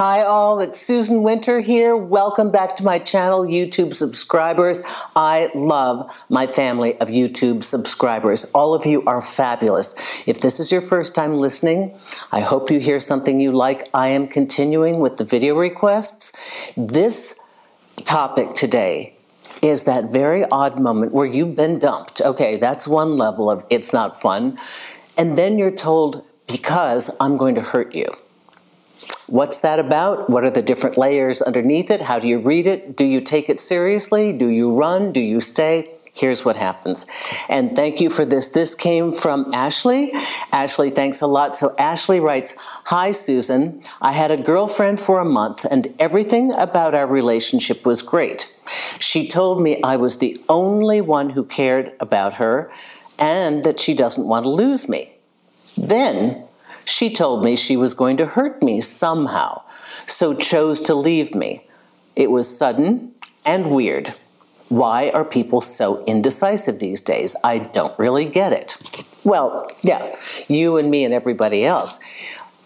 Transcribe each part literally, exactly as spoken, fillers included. Hi all, it's Susan Winter here. Welcome back to my channel, YouTube subscribers. I love my family of YouTube subscribers. All of you are fabulous. If this is your first time listening, I hope you hear something you like. I am continuing with the video requests. This topic today is that very odd moment where you've been dumped. Okay, that's one level of it's not fun. And then you're told, because I'm going to hurt you. What's that about? What are the different layers underneath it? How do you read it? Do you take it seriously? Do you run? Do you stay? Here's what happens. And thank you for this. This came from Ashley. Ashley, thanks a lot. So Ashley writes, "Hi, Susan. I had a girlfriend for a month and everything about our relationship was great. She told me I was the only one who cared about her and that she doesn't want to lose me. Then she told me she was going to hurt me somehow, so chose to leave me. It was sudden and weird. Why are people so indecisive these days? I don't really get it." Well, yeah, you and me and everybody else.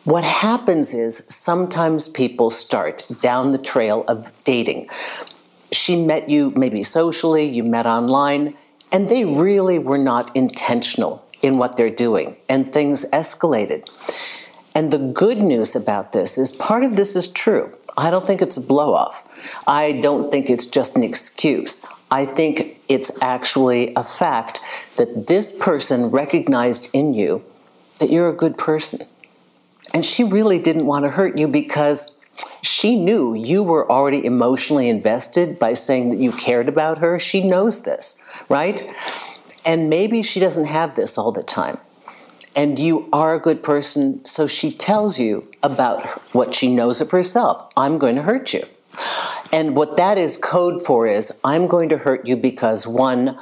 What happens is sometimes people start down the trail of dating. She met you maybe socially, you met online, and they really were not intentional in what they're doing, and things escalated. And the good news about this is part of this is true. I don't think it's a blow-off. I don't think it's just an excuse. I think it's actually a fact that this person recognized in you that you're a good person. And she really didn't want to hurt you because she knew you were already emotionally invested by saying that you cared about her. She knows this, right? And maybe she doesn't have this all the time. And you are a good person, so she tells you about what she knows of herself. I'm going to hurt you. And what that is code for is, I'm going to hurt you because, one,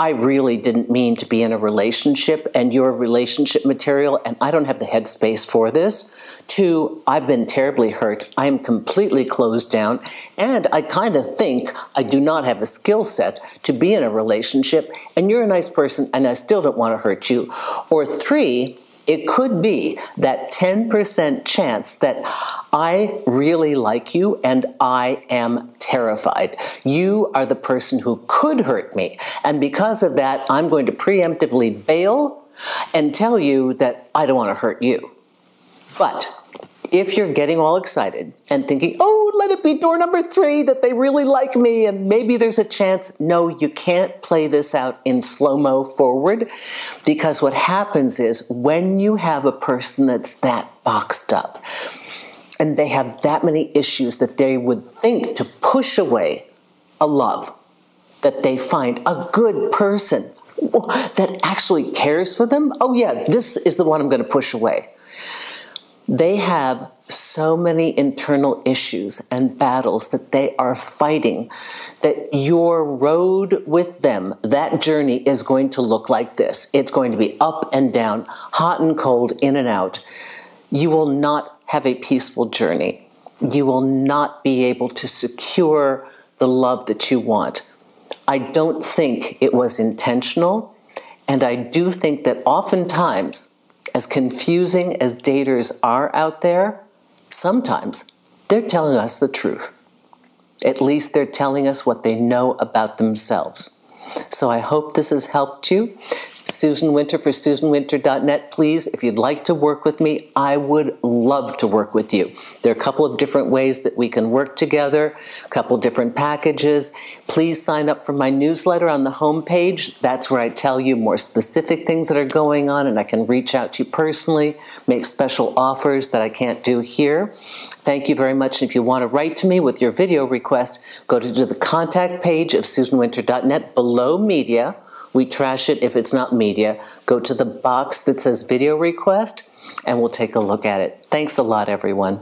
I really didn't mean to be in a relationship, and you're relationship material, and I don't have the headspace for this. Two, I've been terribly hurt. I am completely closed down, and I kind of think I do not have a skill set to be in a relationship, and you're a nice person, and I still don't want to hurt you. Or three, it could be that ten percent chance that I really like you and I am terrified. You are the person who could hurt me. And because of that, I'm going to preemptively bail and tell you that I don't want to hurt you. But if you're getting all excited and thinking, oh, let it be door number three, that they really like me and maybe there's a chance. No, you can't play this out in slow-mo forward, because what happens is when you have a person that's that boxed up, and they have that many issues that they would think to push away a love, that they find a good person that actually cares for them. Oh yeah, this is the one I'm going to push away. They have so many internal issues and battles that they are fighting that your road with them, that journey is going to look like this. It's going to be up and down, hot and cold, in and out. You will not have a peaceful journey. You will not be able to secure the love that you want. I don't think it was intentional, and I do think that oftentimes, as confusing as daters are out there, sometimes they're telling us the truth. At least they're telling us what they know about themselves. So I hope this has helped you. Susan Winter for susan winter dot net. Please, if you'd like to work with me, I would love to work with you. There are a couple of different ways that we can work together, a couple different packages. Please sign up for my newsletter on the homepage. That's where I tell you more specific things that are going on, and I can reach out to you personally, make special offers that I can't do here. Thank you very much. If you want to write to me with your video request, go to the contact page of susan winter dot net below media. We trash it if it's not media. Go to the box that says video request and we'll take a look at it. Thanks a lot, everyone.